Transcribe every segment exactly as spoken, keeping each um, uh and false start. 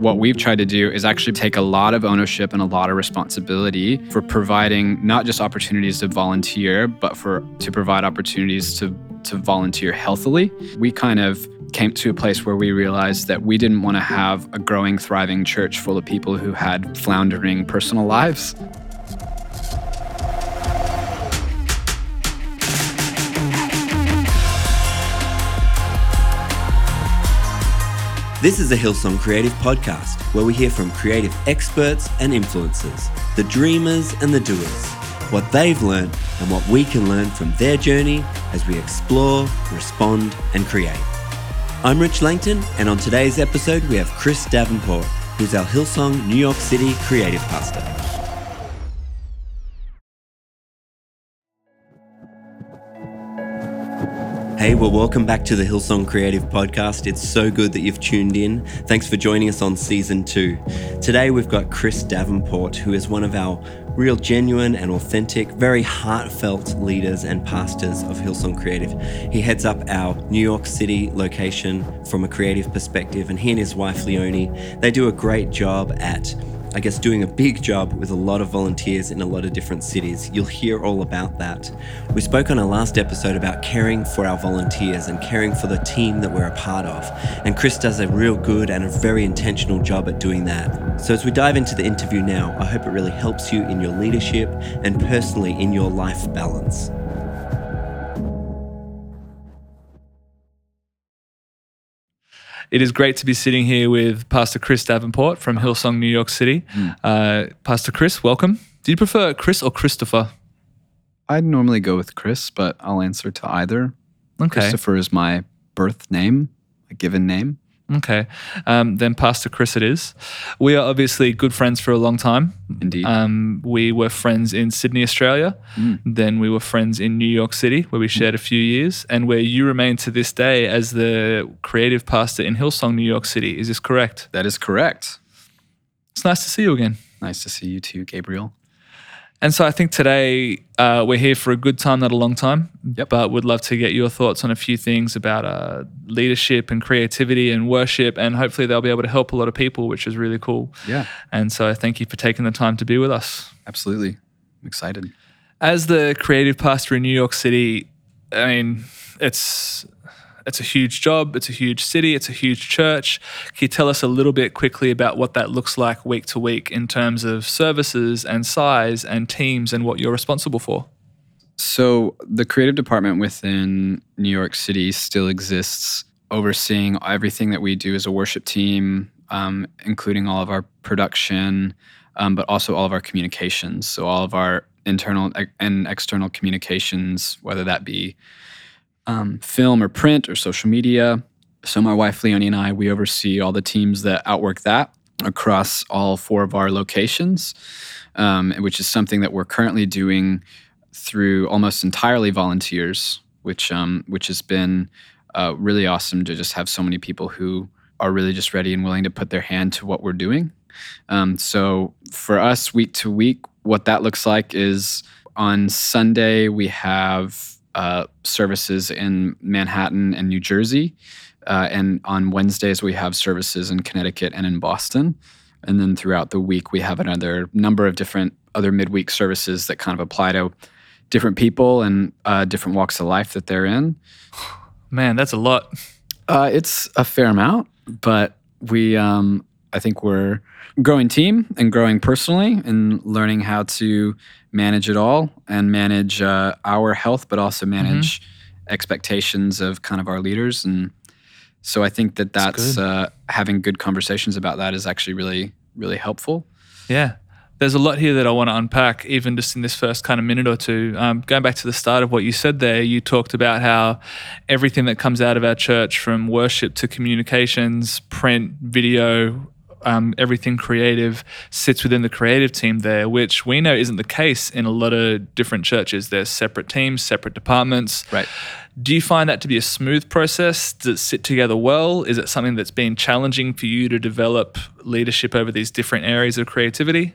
What we've tried to do is actually take a lot of ownership and a lot of responsibility for providing not just opportunities to volunteer, but for to provide opportunities to, to volunteer healthily. We kind of came to a place where we realized that we didn't want to have a growing, thriving church full of people who had floundering personal lives. This is a Hillsong Creative Podcast, where we hear from creative experts and influencers, the dreamers and the doers, what they've learned and what we can learn from their journey as we explore, respond and create. I'm Rich Langton, and on today's episode we have Chris Davenport, who's our Hillsong New York City Creative Pastor. Hey, well, welcome back to the Hillsong Creative Podcast. It's so good that you've tuned in. Thanks for joining us on Season two. Today, we've got Chris Davenport, who is one of our real, genuine and authentic, very heartfelt leaders and pastors of Hillsong Creative. He heads up our New York City location from a creative perspective, and he and his wife, Leonie, they do a great job at I guess doing a big job with a lot of volunteers in a lot of different cities. You'll hear all about that. We spoke on our last episode about caring for our volunteers and caring for the team that we're a part of. And Chris does a real good and a very intentional job at doing that. So as we dive into the interview now, I hope it really helps you in your leadership and personally in your life balance. It is great to be sitting here with Pastor Chris Davenport from Hillsong New York City. Mm. Uh, Pastor Chris, welcome. Do you prefer Chris or Christopher? I'd normally go with Chris, but I'll answer to either. Okay. Christopher is my birth name, a given name. Okay. Um, then Pastor Chris it is. We are obviously good friends for a long time. Indeed. Um, we were friends in Sydney, Australia. Mm. Then we were friends in New York City, where we shared a few years, and where you remain to this day as the creative pastor in Hillsong, New York City. Is this correct? That is correct. It's nice to see you again. Nice to see you too, Gabriel. And so I think today uh, we're here for a good time, not a long time, yep. But would love to get your thoughts on a few things about uh, leadership and creativity and worship, and hopefully they'll be able to help a lot of people, which is really cool. Yeah. And so I thank you for taking the time to be with us. Absolutely. I'm excited. As the creative pastor in New York City, I mean, it's... It's a huge job, it's a huge city, it's a huge church. Can you tell us a little bit quickly about what that looks like week to week in terms of services and size and teams and what you're responsible for? So the creative department within New York City still exists, overseeing everything that we do as a worship team, um, including all of our production, um, but also all of our communications. So all of our internal and external communications, whether that be Um, film or print or social media. So my wife, Leonie, and I, we oversee all the teams that outwork that across all four of our locations, um, which is something that we're currently doing through almost entirely volunteers, which um, which has been uh, really awesome to just have so many people who are really just ready and willing to put their hand to what we're doing. Um, so for us, week to week, what that looks like is on Sunday, we have Uh, services in Manhattan and New Jersey. Uh, and on Wednesdays, we have services in Connecticut and in Boston. And then throughout the week, we have another number of different other midweek services that kind of apply to different people and uh, different walks of life that they're in. Man, that's a lot. Uh, it's a fair amount, but we, um, I think we're growing team and growing personally and learning how to manage it all and manage uh, our health, but also manage mm-hmm. expectations of kind of our leaders. And so I think that that's, that's uh, having good conversations about that is actually really, really helpful. Yeah. There's a lot here that I want to unpack, even just in this first kind of minute or two. Um, going back to the start of what you said there, you talked about how everything that comes out of our church, from worship to communications, print, video, Um, everything creative sits within the creative team there, which we know isn't the case in a lot of different churches. There's separate teams, separate departments. Right. Do you find that to be a smooth process? Does it sit together well? Is it something that's been challenging for you to develop leadership over these different areas of creativity?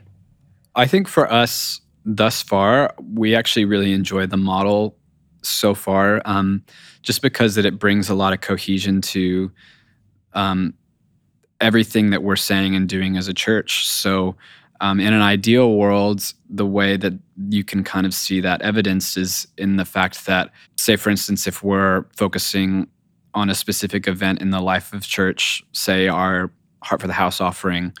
I think for us thus far, we actually really enjoy the model so far, um, just because that it brings a lot of cohesion to um everything that we're saying and doing as a church. So um, in an ideal world, the way that you can kind of see that evidence is in the fact that, say, for instance, if we're focusing on a specific event in the life of church, say our Heart for the House offering,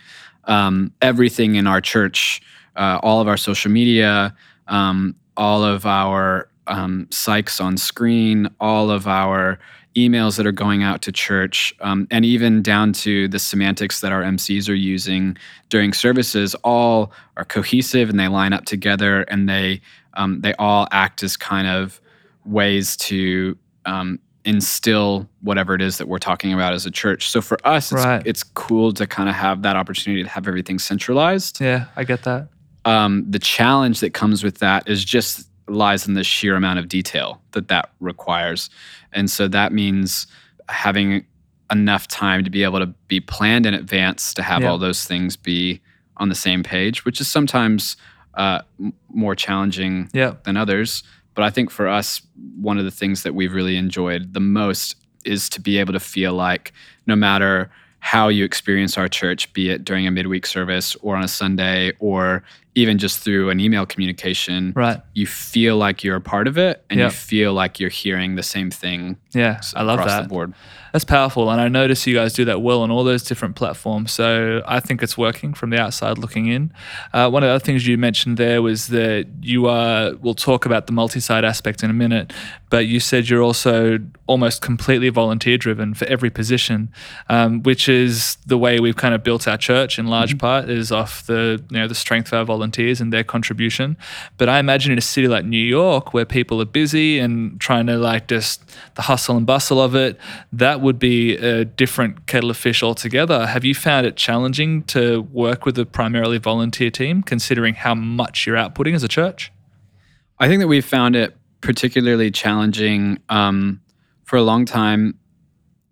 um, everything in our church, uh, all of our social media, um, all of our um, psychs on screen, all of our emails that are going out to church, um, and even down to the semantics that our M Cs are using during services, all are cohesive and they line up together, and they um, they all act as kind of ways to um, instill whatever it is that we're talking about as a church. So for us, it's, right. it's cool to kind of have that opportunity to have everything centralized. Yeah, I get that. Um, the challenge that comes with that is just lies in the sheer amount of detail that that requires. And so that means having enough time to be able to be planned in advance to have yeah. all those things be on the same page, which is sometimes uh, more challenging yeah. than others. But I think for us, one of the things that we've really enjoyed the most is to be able to feel like no matter how you experience our church, be it during a midweek service or on a Sunday or even just through an email communication, right. you feel like you're a part of it and yep. you feel like you're hearing the same thing yeah, I love across that. The board. That's powerful. And I notice you guys do that well on all those different platforms. So I think it's working from the outside looking in. Uh, one of the other things you mentioned there was that you are, we'll talk about the multi-site aspect in a minute, but you said you're also almost completely volunteer driven for every position, um, which is the way we've kind of built our church in large mm-hmm. part is off the, you know, the strength of our volunteers. volunteers and their contribution. But I imagine in a city like New York where people are busy and trying to like just the hustle and bustle of it, that would be a different kettle of fish altogether. Have you found it challenging to work with a primarily volunteer team considering how much you're outputting as a church? I think that we've found it particularly challenging um, for a long time.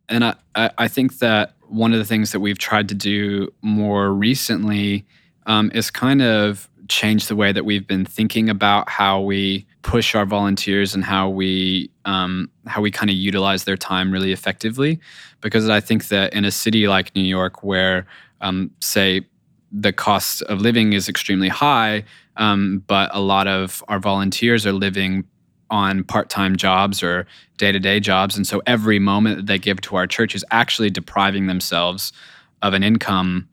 And I, I, I think that one of the things that we've tried to do more recently Um, it's kind of changed the way that we've been thinking about how we push our volunteers and how we um, how we kind of utilize their time really effectively. Because I think that in a city like New York where, um, say, the cost of living is extremely high, um, but a lot of our volunteers are living on part-time jobs or day-to-day jobs. And so every moment that they give to our church is actually depriving themselves of an income.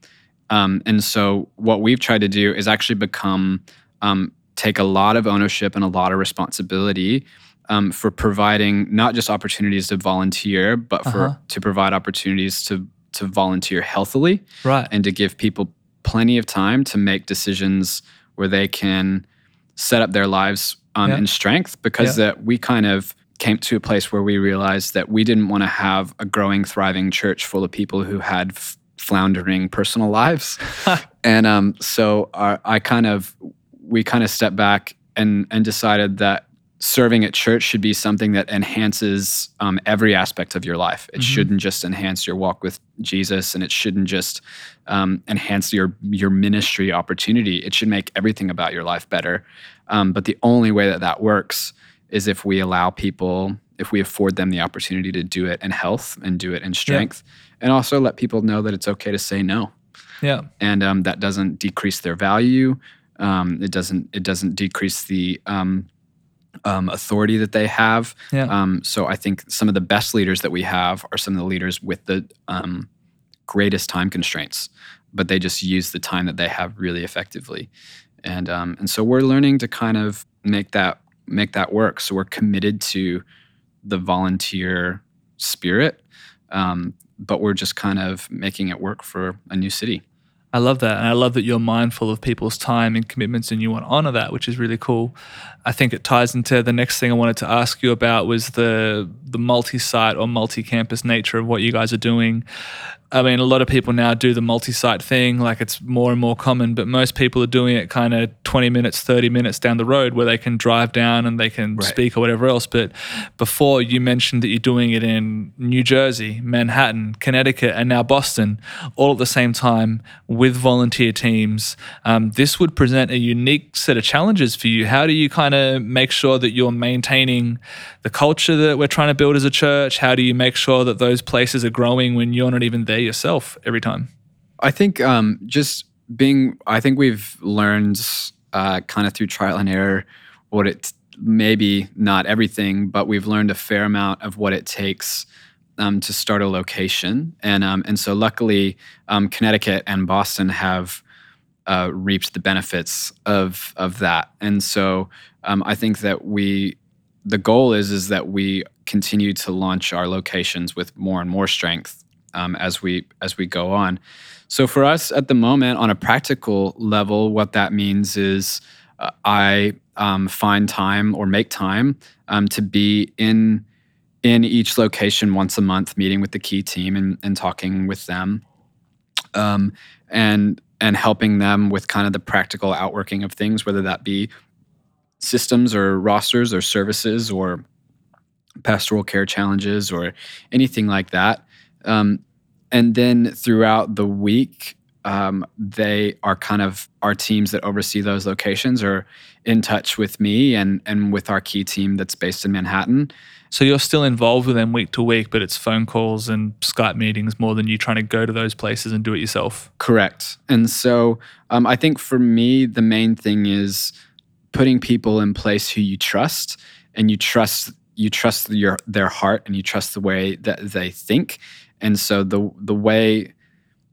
Um, and so what we've tried to do is actually become, um, take a lot of ownership and a lot of responsibility um, for providing not just opportunities to volunteer, but for uh-huh. to provide opportunities to to volunteer healthily, right. and to give people plenty of time to make decisions where they can set up their lives um, yep. in strength, because yep. that we kind of came to a place where we realized that we didn't want to have a growing, thriving church full of people who had f- floundering personal lives. and um, so our, I kind of, we kind of stepped back and, and decided that serving at church should be something that enhances um, every aspect of your life. It mm-hmm. shouldn't just enhance your walk with Jesus, and it shouldn't just um, enhance your, your ministry opportunity. It should make everything about your life better. Um, but the only way that that works is if we allow people, if we afford them the opportunity to do it in health and do it in strength. Yeah. And also let people know that it's okay to say no. Yeah. And um, that doesn't decrease their value. Um, it doesn't it doesn't decrease the um, um, authority that they have. Yeah. Um, so I think some of the best leaders that we have are some of the leaders with the um, greatest time constraints, but they just use the time that they have really effectively. And um, and so we're learning to kind of make that make that work. So we're committed to the volunteer spirit. Um, but we're just kind of making it work for a new city. I love that. And I love that you're mindful of people's time and commitments and you want to honor that, which is really cool. I think it ties into the next thing I wanted to ask you about was the the multi-site or multi-campus nature of what you guys are doing. I mean, a lot of people now do the multi-site thing, like it's more and more common, but most people are doing it kind of twenty minutes, thirty minutes down the road where they can drive down and they can right. speak or whatever else. But before you mentioned that you're doing it in New Jersey, Manhattan, Connecticut, and now Boston, all at the same time with volunteer teams. Um, this would present a unique set of challenges for you. How do you kind of make sure that you're maintaining the culture that we're trying to build as a church? How do you make sure that those places are growing when you're not even there yourself every time? I think um, just being, I think we've learned uh, kind of through trial and error what it, maybe not everything, but we've learned a fair amount of what it takes um, to start a location. And um, and so luckily, um, Connecticut and Boston have uh, reaped the benefits of of that. And so um, I think that we, the goal is, is that we continue to launch our locations with more and more strength um, as we as we go on. So for us at the moment, on a practical level, what that means is uh, I um, find time or make time um, to be in in each location once a month, meeting with the key team and, and talking with them, um, and and helping them with kind of the practical outworking of things, whether that be systems or rosters or services or pastoral care challenges or anything like that. Um, And then throughout the week, um, they are kind of, our teams that oversee those locations are in touch with me and and with our key team that's based in Manhattan. So you're still involved with them week to week, but it's phone calls and Skype meetings more than you trying to go to those places and do it yourself. Correct. And so um, I think for me, the main thing is putting people in place who you trust, and you trust you trust your their heart, and you trust the way that they think. And so the the way,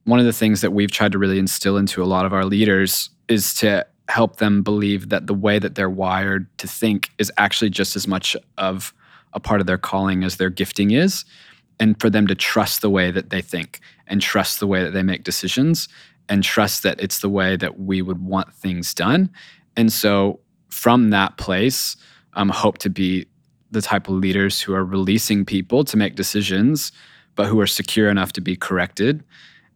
one of the things that we've tried to really instill into a lot of our leaders is to help them believe that the way that they're wired to think is actually just as much of a part of their calling as their gifting is, and for them to trust the way that they think and trust the way that they make decisions and trust that it's the way that we would want things done. And so from that place, um, hope to be the type of leaders who are releasing people to make decisions but who are secure enough to be corrected.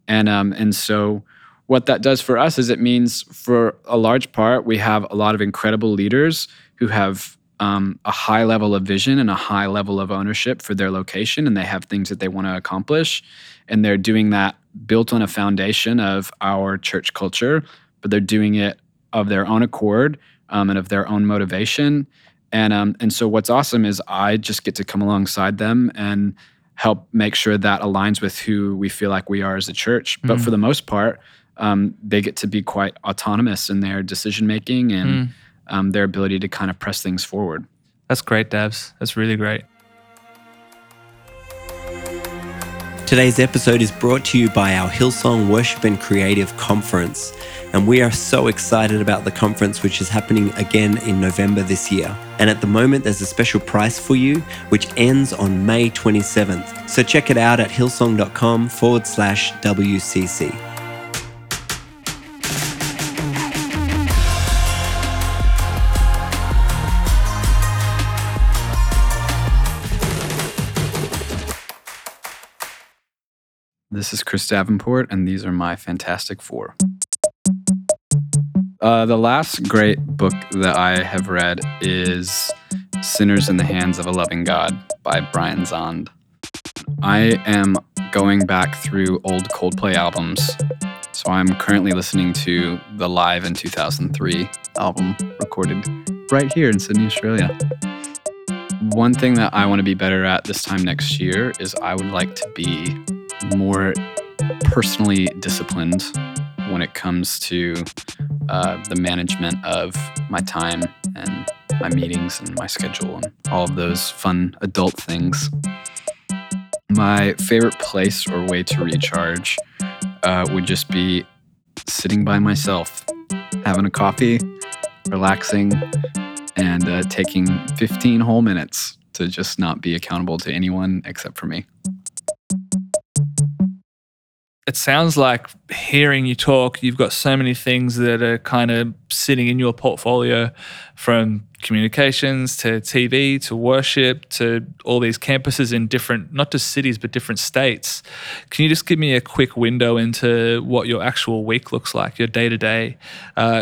And um, and so what that does for us is it means for a large part, we have a lot of incredible leaders who have um, a high level of vision and a high level of ownership for their location, and they have things that they want to accomplish. And they're doing that built on a foundation of our church culture, but they're doing it of their own accord um, and of their own motivation. And um, and so what's awesome is I just get to come alongside them and help make sure that aligns with who we feel like we are as a church. But mm. for the most part, um, they get to be quite autonomous in their decision-making and mm. um, their ability to kind of press things forward. That's great, Dabs. That's really great. Today's episode is brought to you by our Hillsong Worship and Creative Conference. And we are so excited about the conference, which is happening again in November this year. And at the moment, there's a special price for you, which ends on May twenty-seventh. So check it out at hillsong.com forward slash WCC. This is Chris Davenport, and these are my Fantastic Four. Uh, the last great book that I have read is Sinners in the Hands of a Loving God by Brian Zond. I am going back through old Coldplay albums, so I'm currently listening to the Live in two thousand three album recorded right here in Sydney, Australia. One thing that I want to be better at this time next year is I would like to be more personally disciplined when it comes to uh, the management of my time and my meetings and my schedule and all of those fun adult things. My favorite place or way to recharge uh, would just be sitting by myself, having a coffee, relaxing, and uh, taking fifteen whole minutes to just not be accountable to anyone except for me. It sounds like, hearing you talk, you've got so many things that are kind of sitting in your portfolio, from communications to T V to worship to all these campuses in different, not just cities, but different states. Can you just give me a quick window into what your actual week looks like, your day-to-day?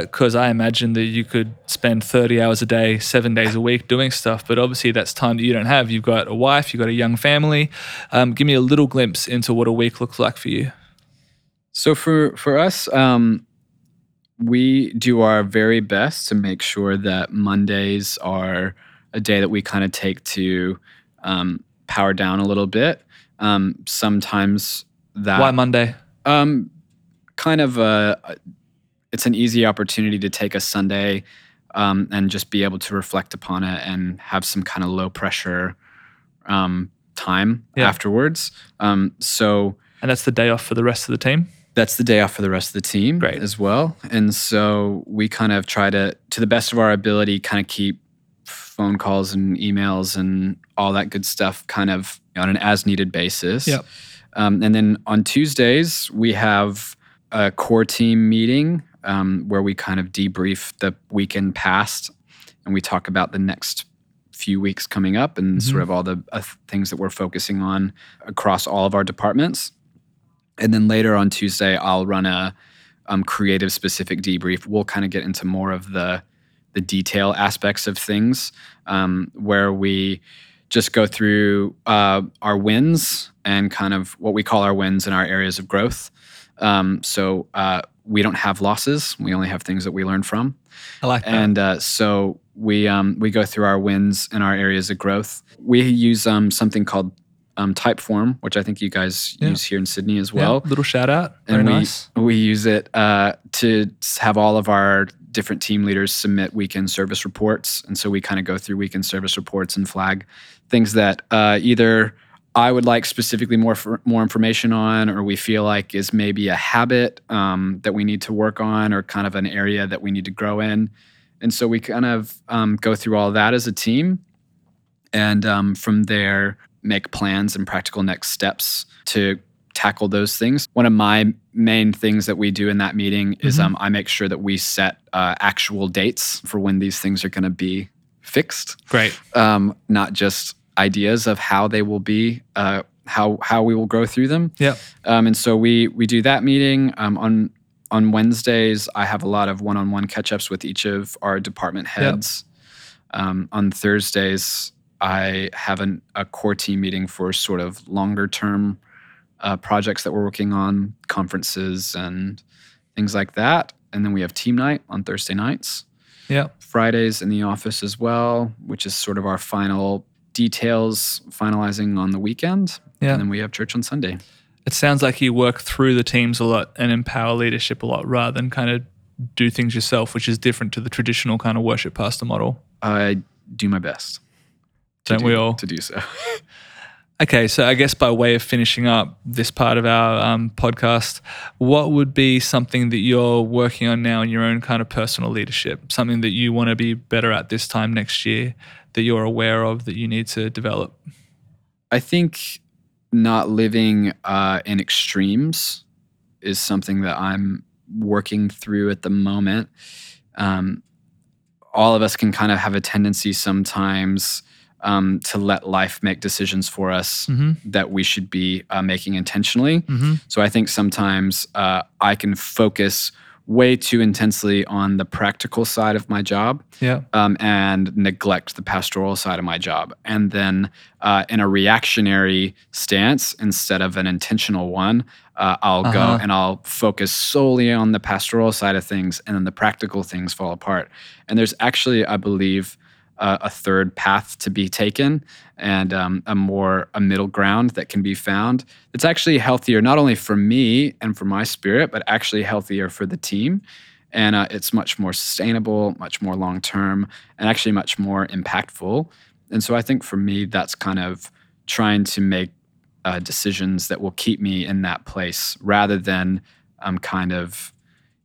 Because uh, I imagine that you could spend thirty hours a day, seven days a week doing stuff, but obviously that's time that you don't have. You've got a wife, you've got a young family. Um, give me a little glimpse into what a week looks like for you. So for, for us, um, we do our very best to make sure that Mondays are a day that we kind of take to um, power down a little bit. Um, sometimes that. Why Monday? Um, kind of a, it's an easy opportunity to take a Sunday um, and just be able to reflect upon it and have some kind of low pressure um, time yeah. afterwards. Um, so, and that's the day off for the rest of the team? That's the day off for the rest of the team Great. As well. And so we kind of try to, to the best of our ability, kind of keep phone calls and emails and all that good stuff kind of on an as-needed basis. Yep. Um, and then on Tuesdays, we have a core team meeting um, where we kind of debrief the weekend past and we talk about the next few weeks coming up and mm-hmm. sort of all the uh, things that we're focusing on across all of our departments. And then later on Tuesday, I'll run a um, creative-specific debrief. We'll kind of get into more of the the detail aspects of things um, where we just go through uh, our wins and kind of what we call our wins and our areas of growth. Um, so uh, we don't have losses. We only have things that we learn from. I like that. And uh, so we um, we go through our wins and our areas of growth. We use um, something called Um, Typeform, which I think you guys yeah. use here in Sydney as well. Yeah, little shout out. And Very we, nice. We use it uh, to have all of our different team leaders submit weekend service reports. And so we kind of go through weekend service reports and flag things that uh, either I would like specifically more for, more information on, or we feel like is maybe a habit um, that we need to work on, or kind of an area that we need to grow in. And so we kind of um, go through all that as a team. And um, from there, make plans and practical next steps to tackle those things. One of my main things that we do in that meeting is mm-hmm. um, I make sure that we set uh, actual dates for when these things are going to be fixed. Great. Um, not just ideas of how they will be, uh, how how we will grow through them. Yeah. Um, and so we we do that meeting. Um, on on Wednesdays, I have a lot of one-on-one catch-ups with each of our department heads. Yep. Um, on Thursdays, I have an, a core team meeting for sort of longer-term uh, projects that we're working on, conferences and things like that. And then we have team night on Thursday nights. Yeah. Fridays in the office as well, which is sort of our final details finalizing on the weekend. Yeah. And then we have church on Sunday. It sounds like you work through the teams a lot and empower leadership a lot rather than kind of do things yourself, which is different to the traditional kind of worship pastor model. I do my best. Don't do, we all? To do so. Okay, so I guess by way of finishing up this part of our um, podcast, what would be something that you're working on now in your own kind of personal leadership, something that you want to be better at this time next year that you're aware of that you need to develop? I think not living uh, in extremes is something that I'm working through at the moment. Um, all of us can kind of have a tendency sometimes Um, to let life make decisions for us mm-hmm. that we should be uh, making intentionally. Mm-hmm. So I think sometimes uh, I can focus way too intensely on the practical side of my job yeah. um, and neglect the pastoral side of my job. And then uh, in a reactionary stance, instead of an intentional one, uh, I'll uh-huh. go and I'll focus solely on the pastoral side of things, and then the practical things fall apart. And there's actually, I believe, a third path to be taken, and um, a more a middle ground that can be found. It's actually healthier, not only for me and for my spirit, but actually healthier for the team. And uh, it's much more sustainable, much more long-term, and actually much more impactful. And so I think for me, that's kind of trying to make uh, decisions that will keep me in that place rather than um, kind of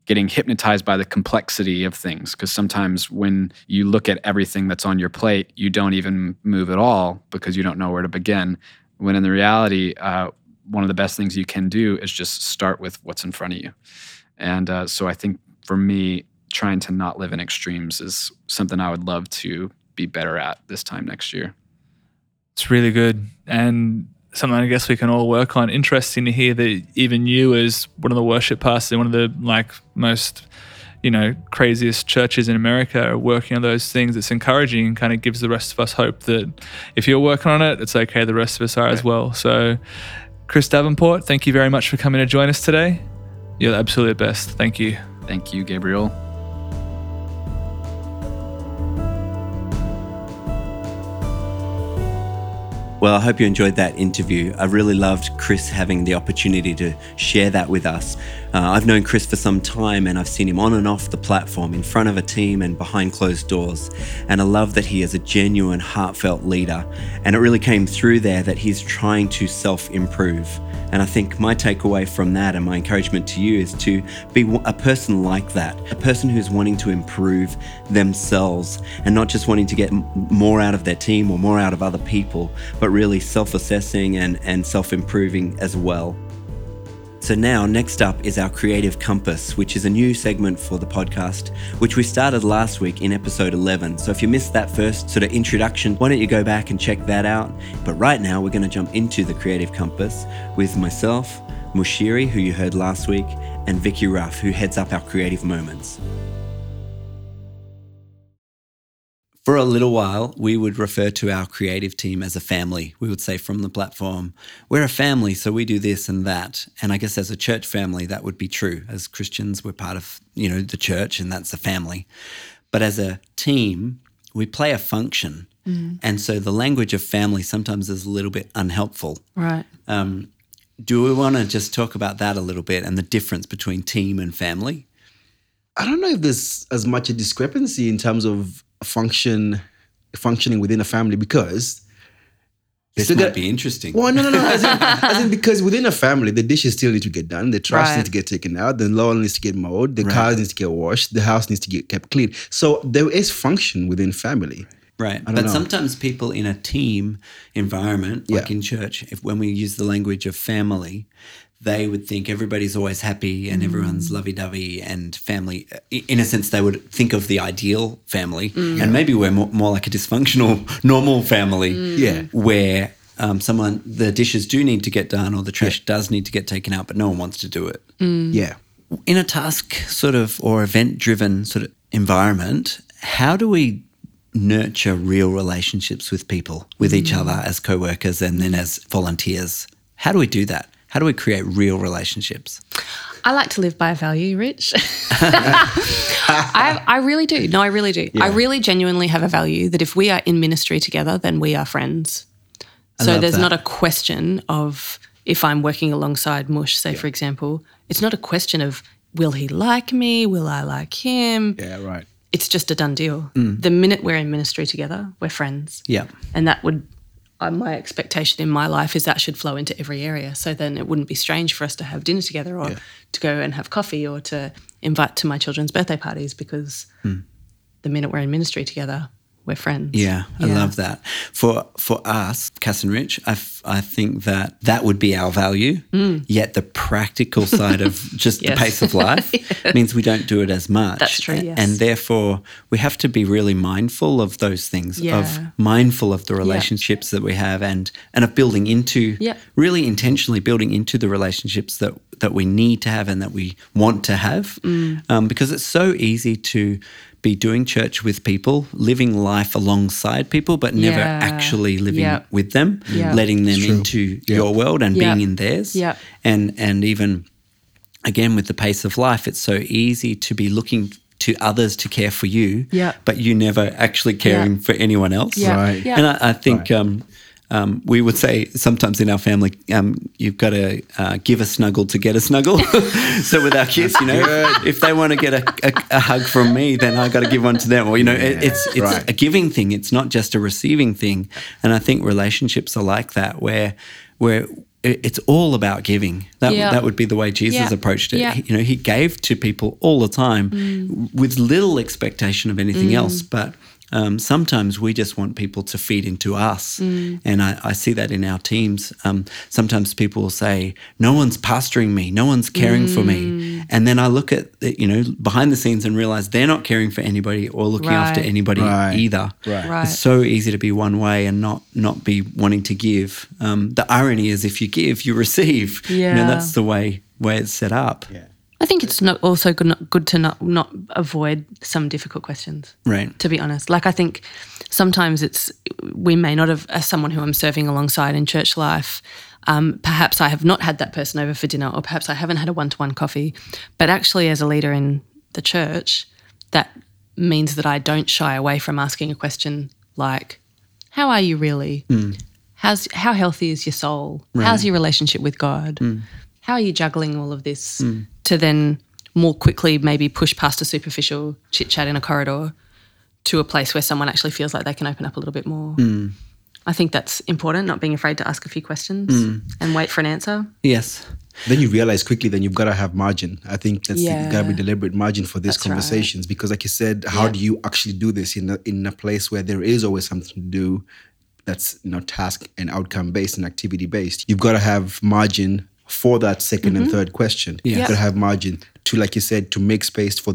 getting hypnotized by the complexity of things. Because sometimes when you look at everything that's on your plate, you don't even move at all because you don't know where to begin. When in the reality, uh, one of the best things you can do is just start with what's in front of you. And uh, so I think for me, trying to not live in extremes is something I would love to be better at this time next year. It's really good. And something I guess we can all work on. Interesting to hear that even you, as one of the worship pastors, one of the like most, you know, craziest churches in America, are working on those things. It's encouraging and kind of gives the rest of us hope that if you're working on it, it's okay. The rest of us are right. as well. So, Chris Davenport, thank you very much for coming to join us today. You're the absolute best. Thank you. Thank you, Gabriel. Well, I hope you enjoyed that interview. I really loved Chris having the opportunity to share that with us. Uh, I've known Chris for some time, and I've seen him on and off the platform, in front of a team and behind closed doors. And I love that he is a genuine, heartfelt leader. And it really came through there that he's trying to self-improve. And I think my takeaway from that and my encouragement to you is to be a person like that, a person who's wanting to improve themselves and not just wanting to get more out of their team or more out of other people, but really self-assessing and, and self-improving as well. So now, next up is our Creative Compass, which is a new segment for the podcast, which we started last week in episode eleven. So if you missed that first sort of introduction, why don't you go back and check that out? But right now, we're going to jump into the Creative Compass with myself, Mushiri, who you heard last week, and Vicky Ruff, who heads up our Creative Moments. For a little while, we would refer to our creative team as a family. We would say from the platform, we're a family, so we do this and that. And I guess as a church family, that would be true. As Christians, we're part of, you know, the church, and that's a family. But as a team, we play a function. Mm. And so the language of family sometimes is a little bit unhelpful. Right. Um, do we want to just talk about that a little bit and the difference between team and family? I don't know if there's as much a discrepancy in terms of function, functioning within a family, because this might gonna, be interesting. Well, no, no, no. As in, as in, because within a family, the dishes still need to get done, the trash right. needs to get taken out, the lawn needs to get mowed, the right. car needs to get washed, the house needs to get kept clean. So there is function within family. Right, but know. sometimes people in a team environment, like yeah. in church, if when we use the language of family, they would think everybody's always happy and mm. everyone's lovey-dovey and family. In a sense, they would think of the ideal family, mm. and maybe we're more, more like a dysfunctional, normal family mm. yeah. where um, someone, the dishes do need to get done or the trash yeah. does need to get taken out, but no one wants to do it. Mm. Yeah. In a task sort of or event-driven sort of environment, how do we nurture real relationships with people, with mm. each other as co-workers and then as volunteers? How do we do that? How do we create real relationships? I like to live by value, Rich. I, I really do. No, I really do. Yeah. I really genuinely have a value that if we are in ministry together, then we are friends. I so there's that. not a question of if I'm working alongside Mush, say, yeah. for example, it's not a question of will he like me, will I like him? Yeah, right. It's just a done deal. Mm. The minute we're in ministry together, we're friends. Yeah. And that would... my expectation in my life is that should flow into every area. So then it wouldn't be strange for us to have dinner together or yeah. to go and have coffee or to invite to my children's birthday parties, because mm. the minute we're in ministry together, we're friends. Yeah, yeah. I love that. For for us, Cass and Rich, I, f- I think that that would be our value, mm. yet the practical side of just yes. the pace of life yeah. means we don't do it as much. That's true, yes. And therefore, we have to be really mindful of those things, yeah. of mindful of the relationships yeah. that we have and, and of building into, yeah. really intentionally building into the relationships that, that we need to have and that we want to have, mm. um, because it's so easy to be doing church with people, living life alongside people, but never yeah. actually living yep. with them, yep. letting them into yep. your world and yep. being in theirs. Yep. And and even, again, with the pace of life, it's so easy to be looking to others to care for you, yep. but you never actually caring yep. for anyone else. Yep. Right. Yep. And I, I think... Right. Um, Um, we would say sometimes in our family, um, you've got to uh, give a snuggle to get a snuggle. So with our kids, you know, Good. if they want to get a, a, a hug from me, then I've got to give one to them. Or, you know, yeah, it, it's it's right. a giving thing. It's not just a receiving thing. And I think relationships are like that, where where it's all about giving. That yeah. that would be the way Jesus yeah. approached it. Yeah. He, you know, he gave to people all the time mm. with little expectation of anything mm. else, but Um, sometimes we just want people to feed into us, mm. and I, I see that in our teams. Um, sometimes people will say, no one's pastoring me, no one's caring mm. for me, and then I look at, you know, behind the scenes and realise they're not caring for anybody or looking right. after anybody right. either. Right. Right. It's so easy to be one way and not not be wanting to give. Um, the irony is if you give, you receive. Yeah. You know, that's the way, way it's set up. Yeah. I think it's not also good, not good to not, not avoid some difficult questions, right? To be honest. Like I think sometimes it's we may not have, as someone who I'm serving alongside in church life, um, perhaps I have not had that person over for dinner or perhaps I haven't had a one-to-one coffee, but actually as a leader in the church, that means that I don't shy away from asking a question like, how are you really? Mm. How's how healthy is your soul? Right. How's your relationship with God? Mm. How are you juggling all of this mm. to then more quickly maybe push past a superficial chit-chat in a corridor to a place where someone actually feels like they can open up a little bit more? Mm. I think that's important, not being afraid to ask a few questions mm. and wait for an answer. Yes. Then you realize quickly then you've got to have margin. I think that's yeah. got to be deliberate margin for these that's conversations right. because like you said, how yeah. do you actually do this in a, in a place where there is always something to do that's, you know, task and outcome-based and activity-based? You've got to have margin for that second mm-hmm. and third question. Yeah. You've yep. got to have margin to, like you said, to make space for,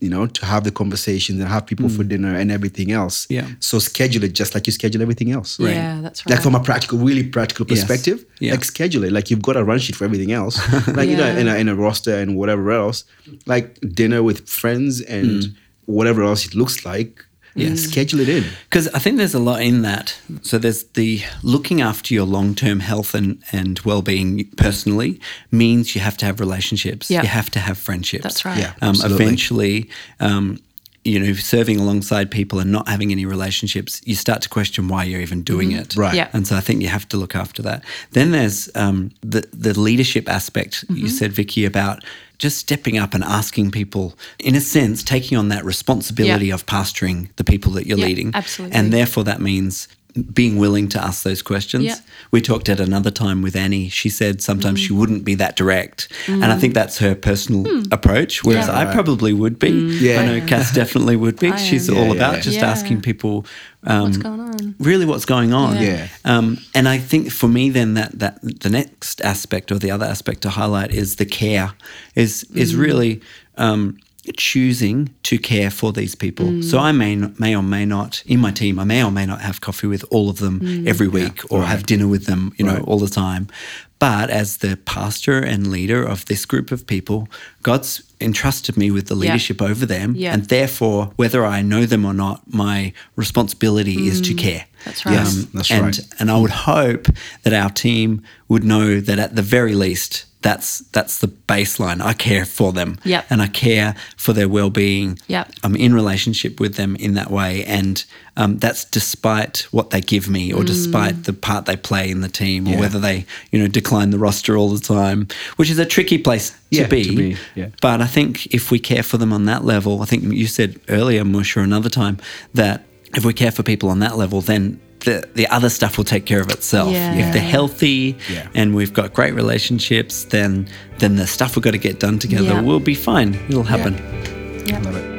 you know, to have the conversations and have people mm. for dinner and everything else. Yeah. So schedule it just like you schedule everything else. Right? Yeah, that's right. Like from a practical, really practical perspective, yes. yeah. like schedule it. Like you've got a run sheet for everything else. Like, yeah. you know, in a, in a roster and whatever else. Like dinner with friends and mm. whatever else it looks like. Yeah, mm. schedule it in. Because I think there's a lot in that. So there's the looking after your long-term health and, and well-being personally means you have to have relationships. Yep. You have to have friendships. That's right. Yeah, um, eventually, um, you know, serving alongside people and not having any relationships, you start to question why you're even doing mm-hmm. it. Right. Yep. And so I think you have to look after that. Then there's um, the, the leadership aspect mm-hmm. you said, Vicky, about just stepping up and asking people, in a sense, taking on that responsibility yeah. of pastoring the people that you're yeah, leading. Absolutely. And therefore that means being willing to ask those questions. Yeah. We talked at another time with Annie. She said sometimes mm. she wouldn't be that direct. Mm. And I think that's her personal mm. approach, whereas yeah. I right. probably would be. Mm. Yeah. I know Cass definitely would be. She's yeah, all about yeah. just yeah. asking people um, what's going on? Really what's going on. Yeah. yeah. Um, and I think for me then that, that the next aspect or the other aspect to highlight is the care, is, mm. is really um, – choosing to care for these people. Mm. So I may not, may or may not, in my team, I may or may not have coffee with all of them mm. every week yeah, or right. have dinner with them, you know, right. all the time. But as the pastor and leader of this group of people, God's entrusted me with the leadership yeah. over them yeah. and therefore whether I know them or not, my responsibility mm. is to care. That's right. Yes, that's and, right. And I would hope that our team would know that at the very least that's that's the baseline. I care for them yep. and I care for their well-being. Yep. I'm in relationship with them in that way and um, that's despite what they give me or mm. despite the part they play in the team or yeah. whether they, you know, decline the roster all the time, which is a tricky place to yeah, be. To be yeah. But I think if we care for them on that level, I think you said earlier, Mush, or another time, that if we care for people on that level, then the, the other stuff will take care of itself. Yeah. If they're healthy yeah. and we've got great relationships, then then the stuff we've got to get done together yeah. will be fine. It'll happen. Yeah. Yeah. I love it.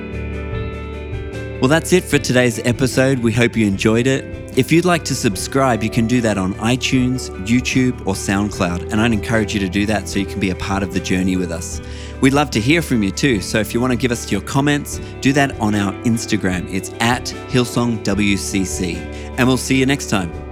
Well, that's it for today's episode. We hope you enjoyed it. If you'd like to subscribe, you can do that on iTunes, YouTube, or SoundCloud, and I'd encourage you to do that so you can be a part of the journey with us. We'd love to hear from you too, so if you want to give us your comments, do that on our Instagram. It's at Hillsong W C C, and we'll see you next time.